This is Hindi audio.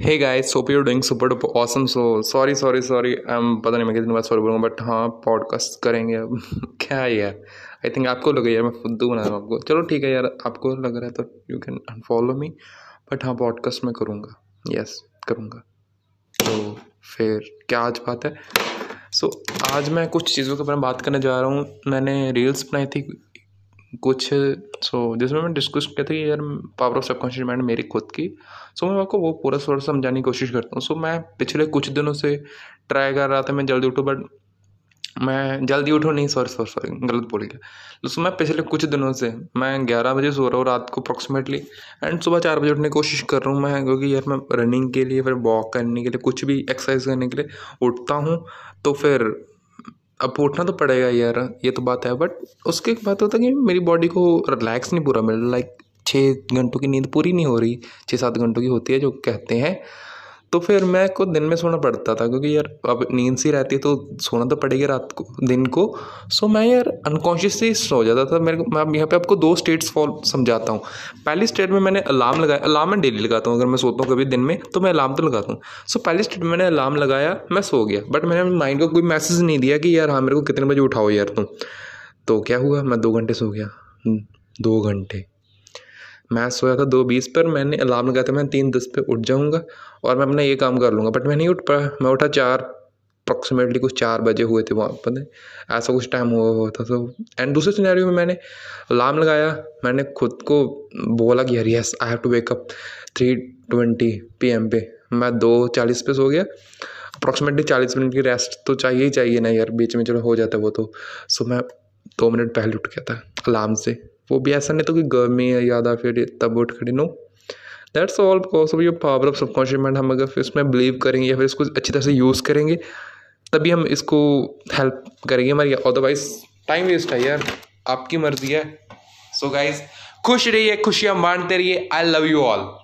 Hey guys, hope you are doing super awesome. So sorry पता नहीं मैं कितनी बार सॉरी बोलूँगा, बट हाँ पॉडकास्ट करेंगे अब। क्या है यार, आई थिंक आपको लगे यार मैं फुद्दू बना रहा हूँ आपको। चलो ठीक है यार, आपको लग रहा है तो you can unfollow me, but हाँ पॉडकास्ट मैं करूँगा, यस करूँगा। तो फिर क्या आज बात है। सो आज मैं कुछ चीज़ों के बारे में बात करने जा रहा हूँ। मैंने रील्स बनाई थी कुछ, जिसमें मैं डिस्कस किया था कि यार पावर ऑफ सबकॉन्शियस माइंड मेरी खुद की। मैं आपको वो पूरा थोड़ा समझाने की कोशिश करता हूँ। मैं पिछले कुछ दिनों से ट्राई कर रहा था मैं जल्दी उठूँ, मैं पिछले कुछ दिनों से मैं 11 बजे सो रहा हूँ रात को अप्रॉक्सीमेटली, एंड सुबह 4 बजे उठने की कोशिश कर रहा हूँ मैं, क्योंकि यार मैं रनिंग के लिए, फिर वॉक करने के लिए, कुछ भी एक्सरसाइज करने के लिए उठता हूँ। तो फिर अब उठना तो पड़ेगा यार, ये तो बात है। बट उसके एक बात होता है कि मेरी बॉडी को रिलैक्स नहीं पूरा मिल रहा, लाइक 6 घंटों की नींद पूरी नहीं हो रही, 6-7 घंटों की होती है जो कहते हैं। तो फिर मैं को दिन में सोना पड़ता था, क्योंकि यार अब नींद सी रहती है तो सोना तो पड़ेगा रात को, दिन को। मैं यार अनकॉन्शियसली सो जाता था। मैं यहाँ पे आपको 2 स्टेट्स फॉल समझाता हूँ। पहली स्टेट में मैंने अलार्म लगाया। अलार्म मैं डेली लगाता हूँ, अगर मैं सोता हूँ कभी दिन में तो मैं अलार्म तो लगाता हूँ। पहली स्टेट में मैंने अलार्म लगाया, मैं सो गया, बट मैंने माइंड को कोई मैसेज नहीं दिया कि यार हाँ मेरे को कितने बजे उठाओ यार तुम। तो क्या हुआ, मैं 2 घंटे सो गया। 2 घंटे मैं सोया था 2:20 पर, मैंने अलार्म लगाया था मैं 3:10 पे उठ जाऊँगा और मैं अपना ये काम कर लूँगा, बट मैं नहीं उठ पाया। मैं उठा 4 अप्रॉक्सीमेटली, कुछ 4 बजे हुए थे वहाँ पर, ऐसा कुछ टाइम हुआ था। एंड दूसरे सिनेरियो में मैंने अलार्म लगाया, मैंने खुद को बोला कि यार yes I have to wake up 3:20 PM पे। मैं 2:40 पे सो गया, अप्रॉक्सीमेटली 40 मिनट की रेस्ट तो चाहिए ही चाहिए ना यार, बीच में चलो हो जाता है वो तो। मैं 2 मिनट पहले उठ गया था अलार्म से, वो भी ऐसा नहीं तो कि गर्मी है ज़्यादा फिर तब उठ खड़ी। No, that's all because of your power of subconscious mind. हम अगर फिर इसमें बिलीव करेंगे या फिर इसको अच्छी तरह से यूज़ करेंगे तभी हम इसको हेल्प करेंगे हमारी, अदरवाइज टाइम वेस्ट है यार, आपकी मर्जी है। सो गाइज खुश रहिए, खुशियाँ बांटते रहिए। I love you all.